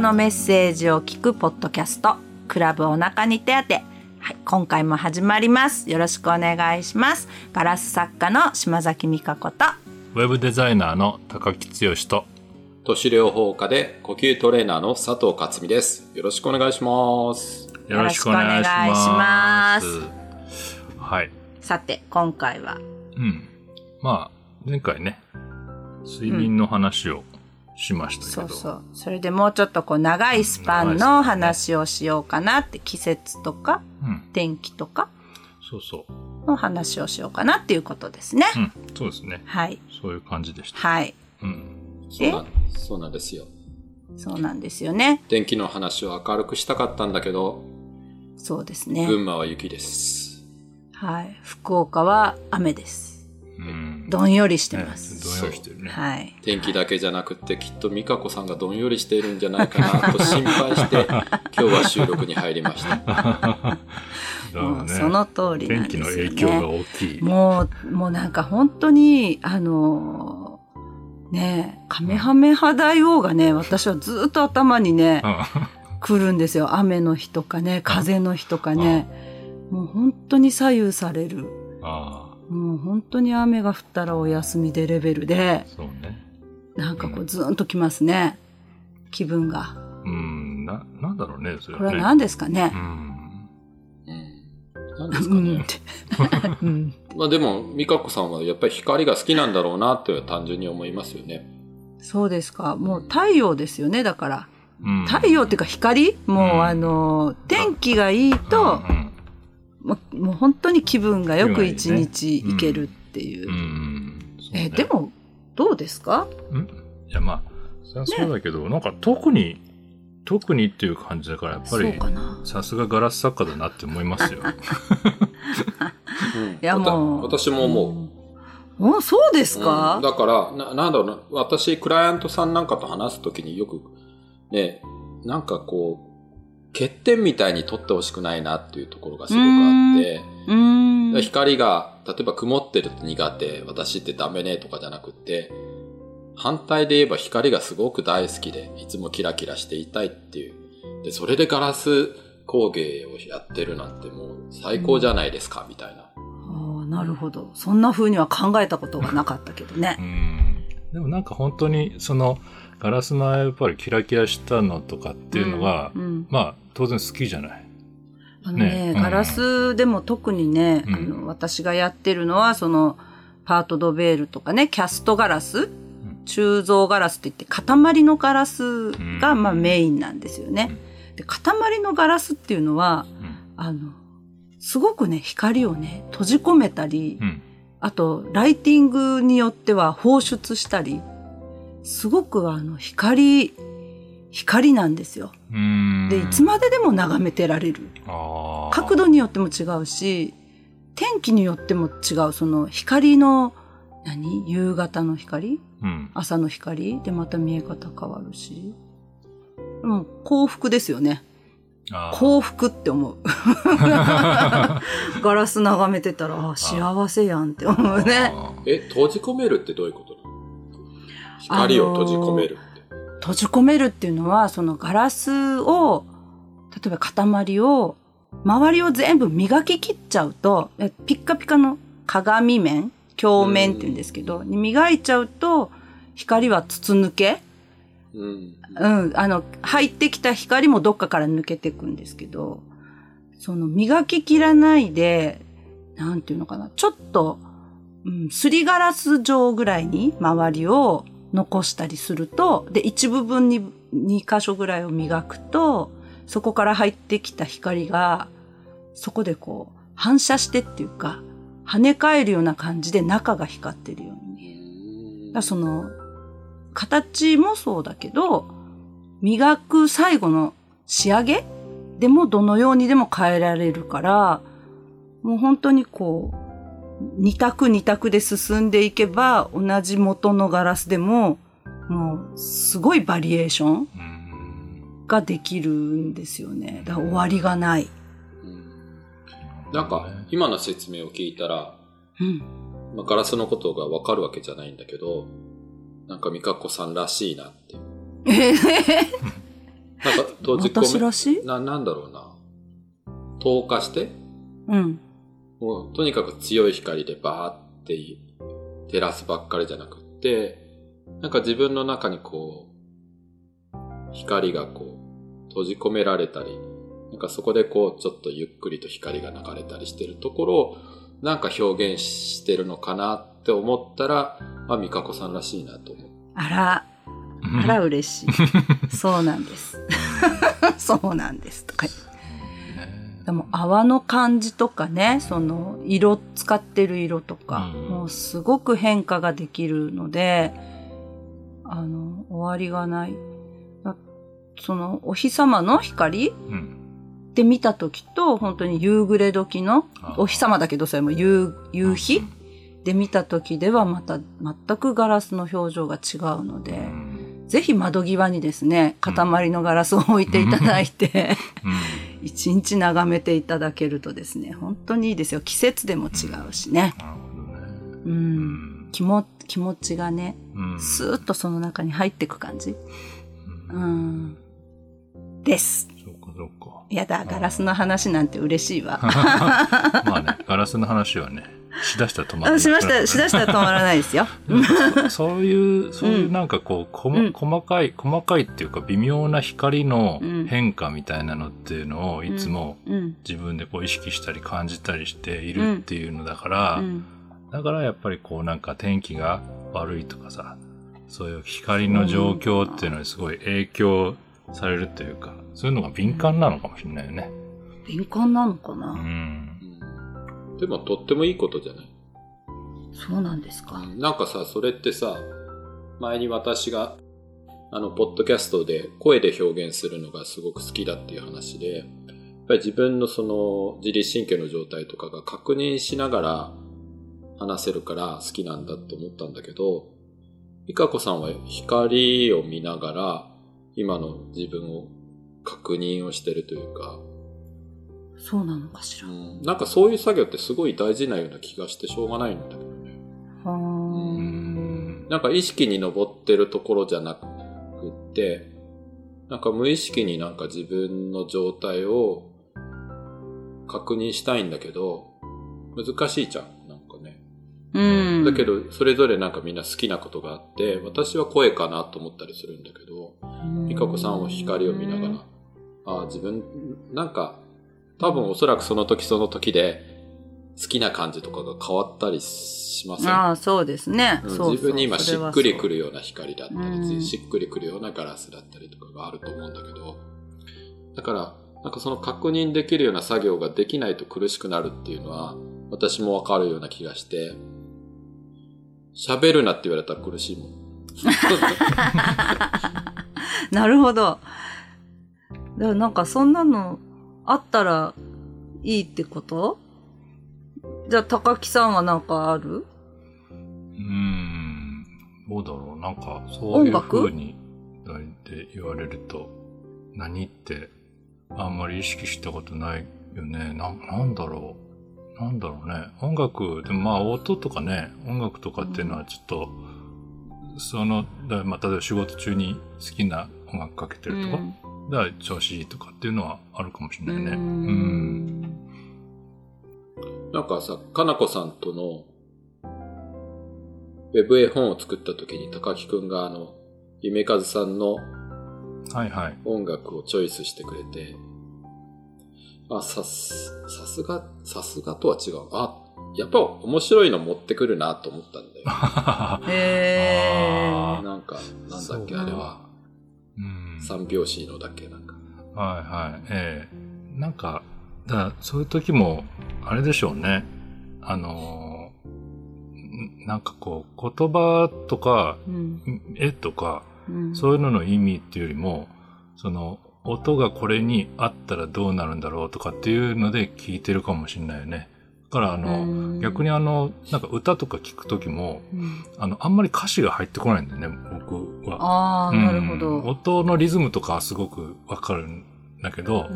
のメッセージを聞くポッドキャスト、クラブお腹に手当て、はい、今回も始まります。よろしくお願いします。ガラス作家の島崎美香子とウェブデザイナーの高木剛と都市療法家で呼吸トレーナーの佐藤克美です。よろしくお願いします。よろしくお願いします。はい、さて今回はまあ前回ね睡眠の話をしましたけど、それでもうちょっとこう長いスパンの話をしようかなって、季節とか、天気とかの話をしようかなっていうことですね。そうですね。はい、そういう感じでした。はい、そうなんですよ。そうなんですよね。天気の話を明るくしたかったんだけど、そうですね。群馬は雪です。はい、福岡は雨です。どんよりしてます、ね、どんよりしてるね、はい、天気だけじゃなくてきっと美香子さんがどんよりしているんじゃないかなと心配して今日は収録に入りましたもうその通りなんですよね。天気の影響が大きい。もうなんか本当にねえ、カメハメハ大王がね、私はずっと頭にね来るんですよ。雨の日とかね、風の日とかね、もう本当に左右される。もう本当に雨が降ったらお休みでレベルで、そうね、なんかこうズーンときますね、気分が。なんだろうね、それはね。これは何ですかね。何ですかね。まあでも美香子さんはやっぱり光が好きなんだろうなって単純に思いますよね。そうですか。もう太陽ですよね、だから。太陽っていうか光、もう天気がいいと。もう本当に気分がよく一日いけるっていう。でもどうですか？いやまあそれはそうだけど、ね、なんか特にっていう感じだからやっぱりさすがガラス作家だなって思いますよ。いやもう私も思う。そうですか？だからなんだろうな、私クライアントさんなんかと話すときによくね、なんかこう。欠点みたいに取ってほしくないなっていうところがすごくあって、光が例えば曇ってると苦手、私ってダメねとかじゃなくて、反対で言えば光がすごく大好きでいつもキラキラしていたいっていう、でそれでガラス工芸をやってるなんてもう最高じゃないですか、みたいな。なるほど、そんな風には考えたことがなかったけどね。でもなんか本当にそのガラスのやっぱりキラキラしたのとかっていうのが、まあ当然好きじゃない。ガラスでも特にね、私がやってるのはそのパートドベールとかね、キャストガラス、鋳造ガラスといって塊のガラスがまあメインなんですよね。で塊のガラスっていうのは、すごくね光をね閉じ込めたり、あとライティングによっては放出したり。すごく光なんですよ。でいつまででも眺めてられる。角度によっても違うし、天気によっても違う。その光の夕方の光、朝の光でまた見え方変わるし、もう幸福ですよね。幸福って思う。ガラス眺めてたら幸せやんって思うね。閉じ込めるってどういうこと？光を閉じ込めるって。閉じ込めるっていうのは、そのガラスを、例えば塊を、周りを全部磨き切っちゃうと、ピッカピカの鏡面、鏡面って言うんですけど、磨いちゃうと、光は筒抜け。入ってきた光もどっかから抜けていくんですけど、その磨き切らないで、なんていうのかな、ちょっと、すりガラス状ぐらいに周りを残したりすると、で一部分に2箇所ぐらいを磨くと、そこから入ってきた光がそこでこう反射してっていうか跳ね返るような感じで中が光ってるように。だその形もそうだけど、磨く最後の仕上げでもどのようにでも変えられるから、もう本当にこう二択二択で進んでいけば、同じ元のガラスでももうすごいバリエーションができるんですよね。だから終わりがない。なんか今の説明を聞いたら、ガラスのことがわかるわけじゃないんだけど、なんか美香子さんらしいなって。当時私らしいなんだろうな、透過して、うん、もうとにかく強い光でバーって照らすばっかりじゃなくって、なんか自分の中にこう光がこう閉じ込められたり、なんかそこでこうちょっとゆっくりと光が流れたりしてるところをなんか表現してるのかなって思ったら、まあ美香子さんらしいなと思う。あら嬉しい。そうなんです。そうなんですとか。でも泡の感じとかね、その色使ってる色とか、うん、もうすごく変化ができるので、終わりがない。そのお日様の光、うんって見た時と本当に夕暮れ時のお日様だけどそれも 夕日で見た時ではまた全くガラスの表情が違うので、ぜひ窓際にですね塊のガラスを置いていただいて一日眺めていただけるとですね本当にいいですよ。季節でも違うしね、うん、気持ちがねスーッとその中に入っていく感じ、うん、です。やだ、ガラスの話なんて嬉しいわ。まあね、ガラスの話はね、しだしたら止まらない。しだしたら止まらないですよ。そういうなんかこう、細かいっていうか微妙な光の変化みたいなのっていうのをいつも自分でこう意識したり感じたりしているっていうのだから、だからやっぱりこうなんか天気が悪いとかさ、そういう光の状況っていうのにすごい影響されるというか、そういうのが敏感なのかもしれないよね。敏感なのかな、うん、でもとってもいいことじゃない。そうなんですか。なんかさ、それってさ、前に私がポッドキャストで声で表現するのがすごく好きだっていう話で、やっぱり自分のその自律神経の状態とかが確認しながら話せるから好きなんだって思ったんだけど、美香子さんは光を見ながら今の自分を確認をしてるというか。そうなのかしら、うん、なんかそういう作業ってすごい大事なような気がしてしょうがないんだけどね。はー、なんか意識に上ってるところじゃなくって、なんか無意識になんか自分の状態を確認したいんだけど難しいじゃん、なんかね、うん、だけどそれぞれなんかみんな好きなことがあって、私は声かなと思ったりするんだけど、美香子さんは光を見ながら、あ、自分なんか多分おそらくその時その時で好きな感じとかが変わったりしません？ああ、そうですね、うん、そう自分に今しっくりくるような光だったりしっくりくるようなガラスだったりとかがあると思うんだけど、だからなんかその確認できるような作業ができないと苦しくなるっていうのは私もわかるような気がして、喋るなって言われたら苦しいもん。なるほど。だからなんかそんなのあったらいいってこと？じゃあ高木さんはなんかある？どうだろう、なんかそういう風に言われると何ってあんまり意識したことないよね。なんだろうね。音楽でもまあ音とかね、音楽とかっていうのはちょっとその、まあ、例えば仕事中に好きな音楽かけてるとか、うん、だから調子いいとかっていうのはあるかもしれないね。なんかさ、かなこさんとのウェブ絵本を作った時に高木くんが夢和さんの音楽をチョイスしてくれて、はいはい、あ、さすがとは違う、あ、やっぱ面白いの持ってくるなと思ったんだよ。なんかなんだっけ、あれは、三拍子のだっけ、なんか。はいはい。なんかだ、そういう時もあれでしょうね。なんかこう言葉とか、うん、絵とか、うん、そういうのの意味っていうよりも、その音がこれにあったらどうなるんだろうとかっていうので聞いてるかもしれないよね。だから逆になんか歌とか聞くときも、あんまり歌詞が入ってこないんだよね、僕は。ああ、なるほど。音のリズムとかはすごくわかるんだけど、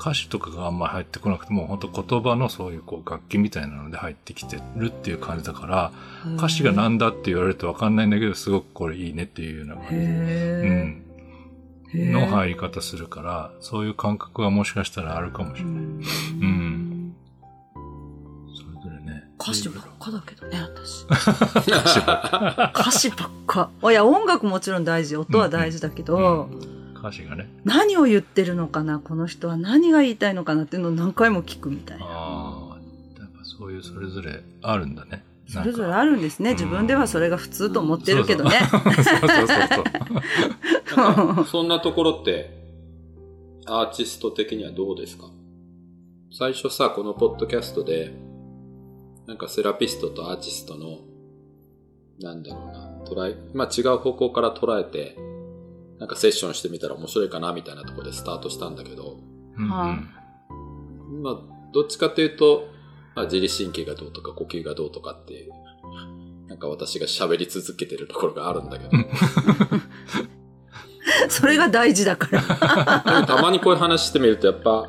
歌詞とかがあんまり入ってこなくても、本当言葉のそういうこう楽器みたいなので入ってきてるっていう感じだから、歌詞がなんだって言われるとわかんないんだけど、すごくこれいいねっていうような感じ。の入り方するから、そういう感覚はもしかしたらあるかもしれない。うん。それぞれね。歌詞ばっかだけどね、私。歌詞ばっか。いや、音楽もちろん大事、音は大事だけど、歌詞がね。何を言ってるのかな、この人は何が言いたいのかなっていうのを何回も聞くみたいな。ああ、やっぱそういうそれぞれあるんだね。それぞれあるんですね。自分ではそれが普通と思ってるけどね。そんなところってアーティスト的にはどうですか？最初さ、このポッドキャストでなんかセラピストとアーティストのなんだろうな、まあ違う方向から捉えてなんかセッションしてみたら面白いかなみたいなところでスタートしたんだけど、まあどっちかというと自律神経がどうとか呼吸がどうとかっていう、なんか私が喋り続けてるところがあるんだけど。それが大事だから。たまにこういう話してみるとやっぱア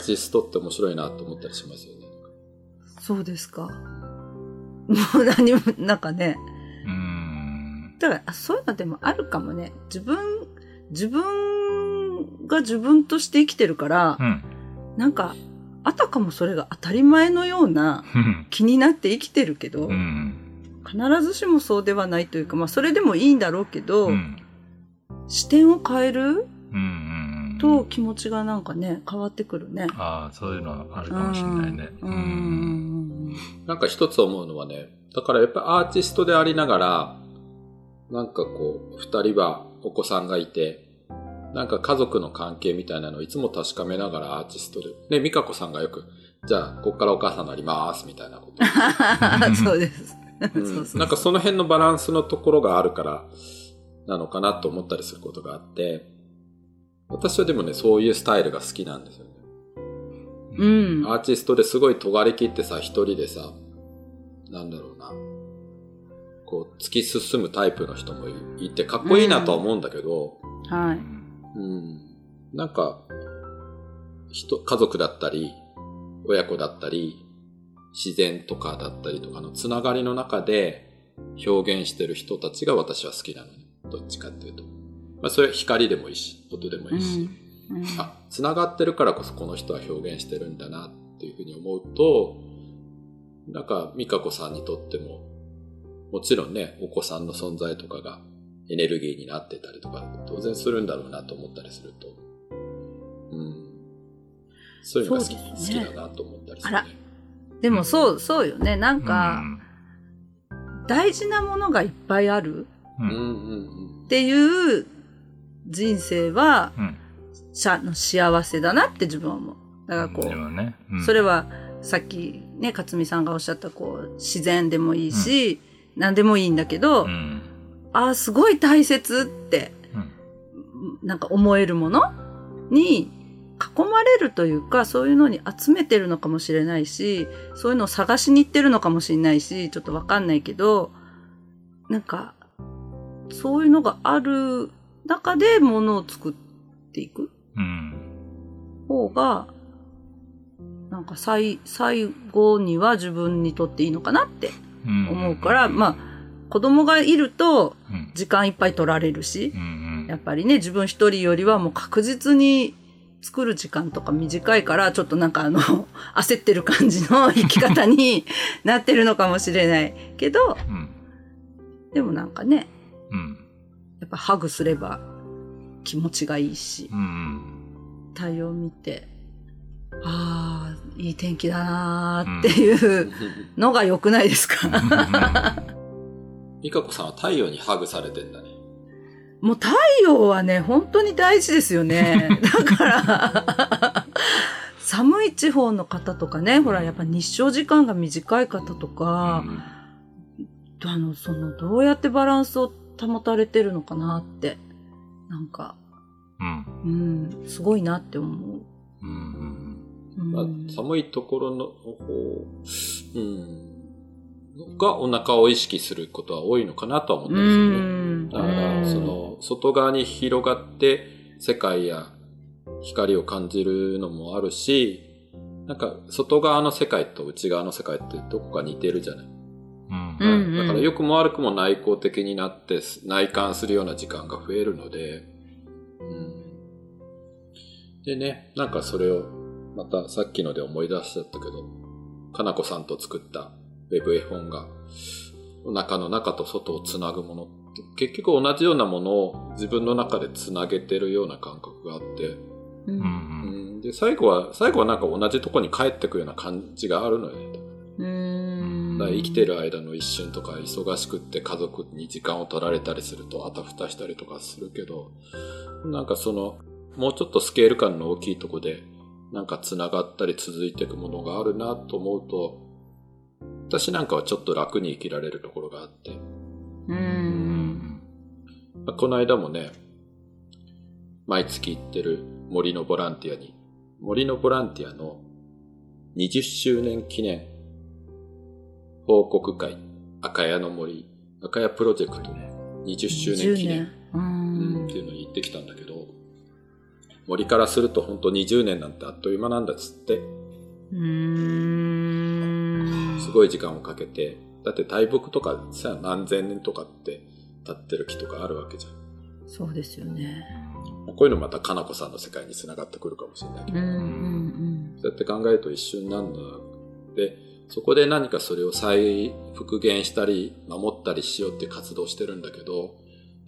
ーティストって面白いなと思ったりしますよね。そうですか。もう何も、なんかね。だからそういうのでもあるかもね。自分が自分として生きてるから、なんか、あたかもそれが当たり前のような気になって生きてるけど、必ずしもそうではないというか、まあそれでもいいんだろうけど、視点を変えると気持ちがなんかね、変わってくるね。ああ、そういうのはあるかもしれないね。なんか一つ思うのはね、だからやっぱりアーティストでありながら、なんかこう、二人はお子さんがいて、なんか家族の関係みたいなのをいつも確かめながらアーティストで。ね、美香子さんがよく、じゃあ、こっからお母さんになります、みたいなこと。そうです、そう。なんかその辺のバランスのところがあるから、なのかなと思ったりすることがあって、私はでもね、そういうスタイルが好きなんですよね。アーティストですごい尖り切ってさ、一人でさ、なんだろうな、こう、突き進むタイプの人もいて、かっこいいなとは思うんだけど、はい。なんか家族だったり親子だったり自然とかだったりとかのつながりの中で表現してる人たちが私は好きなのね。どっちかっていうと、まあ、それは光でもいいし音でもいいし、あ、つながってるからこそこの人は表現してるんだなっていうふうに思うと、なんか美香子さんにとってももちろんね、お子さんの存在とかがエネルギーになってたりとか当然するんだろうなと思ったりすると、そういうのが好き、ね、好きだなと思ったりする、ね。あら、でもそうよね。なんか、大事なものがいっぱいある、っていう人生は、幸せだなって自分は思う。だからこう、それはさっきね勝美さんがおっしゃったこう自然でもいいし、何でもいいんだけど。ああ、すごい大切って、なんか思えるものに囲まれるというか、そういうのに集めてるのかもしれないし、そういうのを探しに行ってるのかもしれないし、ちょっとわかんないけど、なんか、そういうのがある中でものを作っていく方が、なんか最後には自分にとっていいのかなって思うから、まあ、子供がいると時間いっぱい取られるし、やっぱりね、自分一人よりはもう確実に作る時間とか短いから、ちょっとなんか焦ってる感じの生き方になってるのかもしれないけど、でもなんかね、やっぱハグすれば気持ちがいいし、太陽見て、ああいい天気だなーっていうのが良くないですか？美香子さんは太陽にハグされてんだね。もう太陽はね、本当に大事ですよね。だから、寒い地方の方とかね、ほら、やっぱ日照時間が短い方とか、どうやってバランスを保たれてるのかなって、なんか、すごいなって思う。まあ、寒いところの方、がお腹を意識することは多いのかなとは思ったんですよね。だからその外側に広がって世界や光を感じるのもあるし、なんか外側の世界と内側の世界ってどこか似てるじゃない。だから良くも悪くも内向的になって内観するような時間が増えるので、でね、なんかそれをまたさっきので思い出しちゃったけど、かなこさんと作ったウェブ絵本が中の中と外をつなぐものって結局同じようなものを自分の中でつなげてるような感覚があって、うん、で最後はなんか同じとこに帰ってくような感じがあるのよね。だから生きてる間の一瞬とか忙しくって家族に時間を取られたりするとあたふたしたりとかするけど、なんかそのもうちょっとスケール感の大きいとこでなんかつながったり続いていくものがあるなと思うと、私なんかはちょっと楽に生きられるところがあって、この間もね、毎月行ってる森のボランティアに、森のボランティアの20周年記念報告会、赤屋の森、赤屋プロジェクトね、20周年記念、っていうのに行ってきたんだけど、森からすると本当20年なんてあっという間なんだっつって。すごい時間をかけて、だって大木とかさ、何千年とかって経ってる木とかあるわけじゃん。そうですよね。こういうのまたかなこさんの世界に繋がってくるかもしれないけど、そうやって考えると一瞬なんだで、そこで何かそれを再復元したり守ったりしようって活動してるんだけど、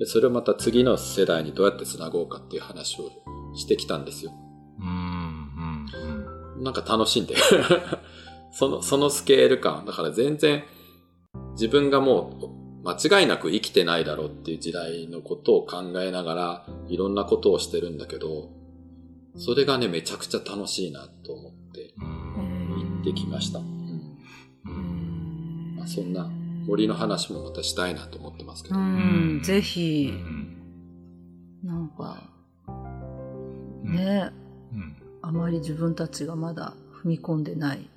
でそれをまた次の世代にどうやってつなごうかっていう話をしてきたんですよ。なんか楽しんでそのスケール感だから、全然自分がもう間違いなく生きてないだろうっていう時代のことを考えながらいろんなことをしてるんだけど、それがねめちゃくちゃ楽しいなと思って行ってきました。そんな森の話もまたしたいなと思ってますけど、ぜひ、なんか、ね、あまり自分たちがまだ踏み込んでない、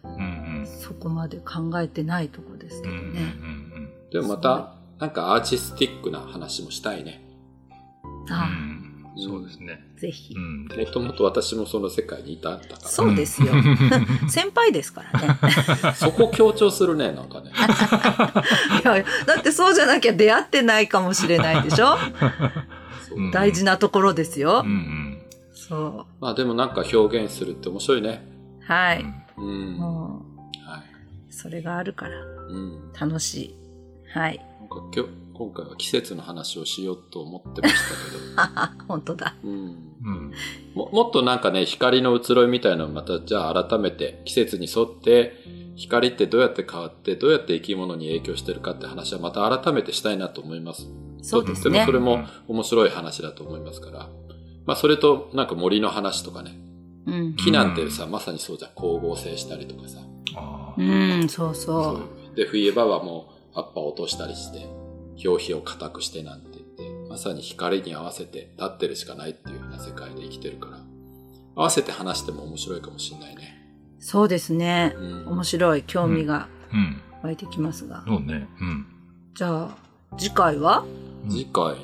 そこまで考えてないとこですけどね、でもまたなんかアーティスティックな話もしたいね。そうですね。ぜひ。もともと私もその世界にいたんだから。そうですよ。先輩ですからね。そこ強調するね、なんかね。いやいや、だってそうじゃなきゃ出会ってないかもしれないでしょ。大事なところですよ。そう。まあでもなんか表現するって面白いね。はい。もう、はい。それがあるから、楽しい。はい。なんか今回は季節の話をしようと思ってましたけど本当だ、もっとなんかね、光の移ろいみたいなのをまたじゃあ改めて季節に沿って光ってどうやって変わってどうやって生き物に影響してるかって話はまた改めてしたいなと思います。そうですね。とってもそれも面白い話だと思いますから、まあ、それとなんか森の話とかね、木なんてさ、まさにそうじゃん。光合成したりとかさ、そうそうで、冬場はもう葉っぱを落としたりして表皮を固くしてなんて言って、まさに光に合わせて立ってるしかないっていうような世界で生きてるから、合わせて話しても面白いかもしれないね。そうですね、面白い、興味が湧いてきますが、じゃあ次回は、次回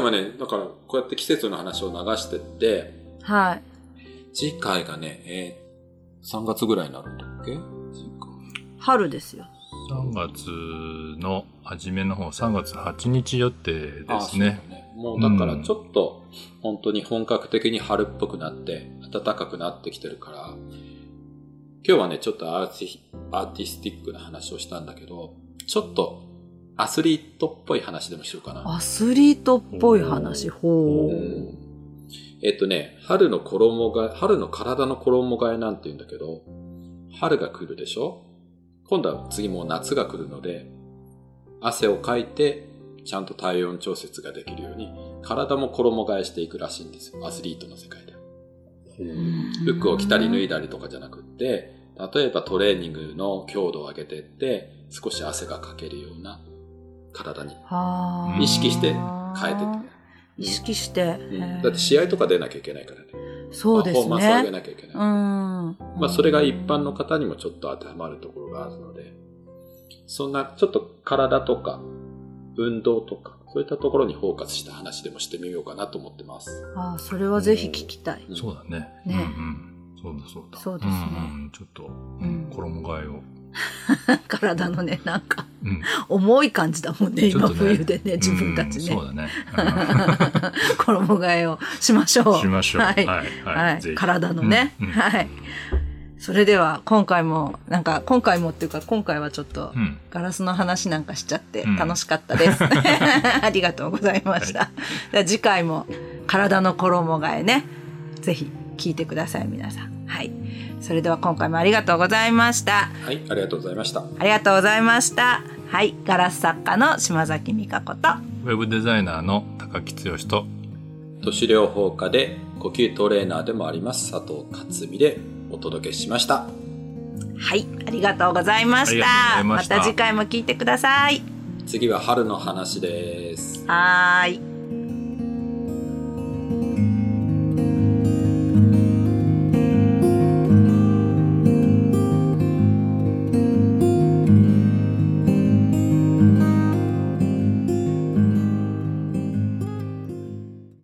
はね、だからこうやって季節の話を流してって、はい、次回がね、3月ぐらいになるんだっけ。春ですよ。3月の初めの方、3月8日予定ですね。もうだからちょっと本当に本格的に春っぽくなって暖かくなってきてるから、今日はねちょっとアーティスティックな話をしたんだけど、ちょっとアスリートっぽい話でもしようかな。アスリートっぽい話、ほう。春の体の衣替えなんて言うんだけど、春が来るでしょ。今度は次もう夏が来るので、汗をかいてちゃんと体温調節ができるように体も衣替えしていくらしいんですよ、アスリートの世界で。服を着たり脱いだりとかじゃなくって、例えばトレーニングの強度を上げていって少し汗がかけるような体に意識して変えてって、意識して、だって試合とか出なきゃいけないからね。そうですね。パフォーマンスを上げなきゃいけない。まあそれが一般の方にもちょっと当てはまるところがあるので、そんなちょっと体とか運動とかそういったところにフォーカスした話でもしてみようかなと思ってます。ああ、それはぜひ聞きたい。そうだね。ね。そうだそうだ。そうですね。ちょっと衣替えを。体のねなんか、うん、重い感じだもんね今冬でね自分たちね、うん、そうだね衣替えをしましょうはいはい、体のね、うんうん、はいそれでは今回はちょっとガラスの話なんかしちゃって楽しかったです、うん、ありがとうございました、はい、では次回も体の衣替えねぜひ聞いてください皆さんはいそれでは今回もありがとうございました。はい、ありがとうございました。ありがとうございました。はい、ガラス作家の島崎美香子とウェブデザイナーの高木剛と都市療法家で呼吸トレーナーでもあります佐藤克美でお届けしました。はい、ありがとうございました。また次回も聞いてください。次は春の話です。はーい。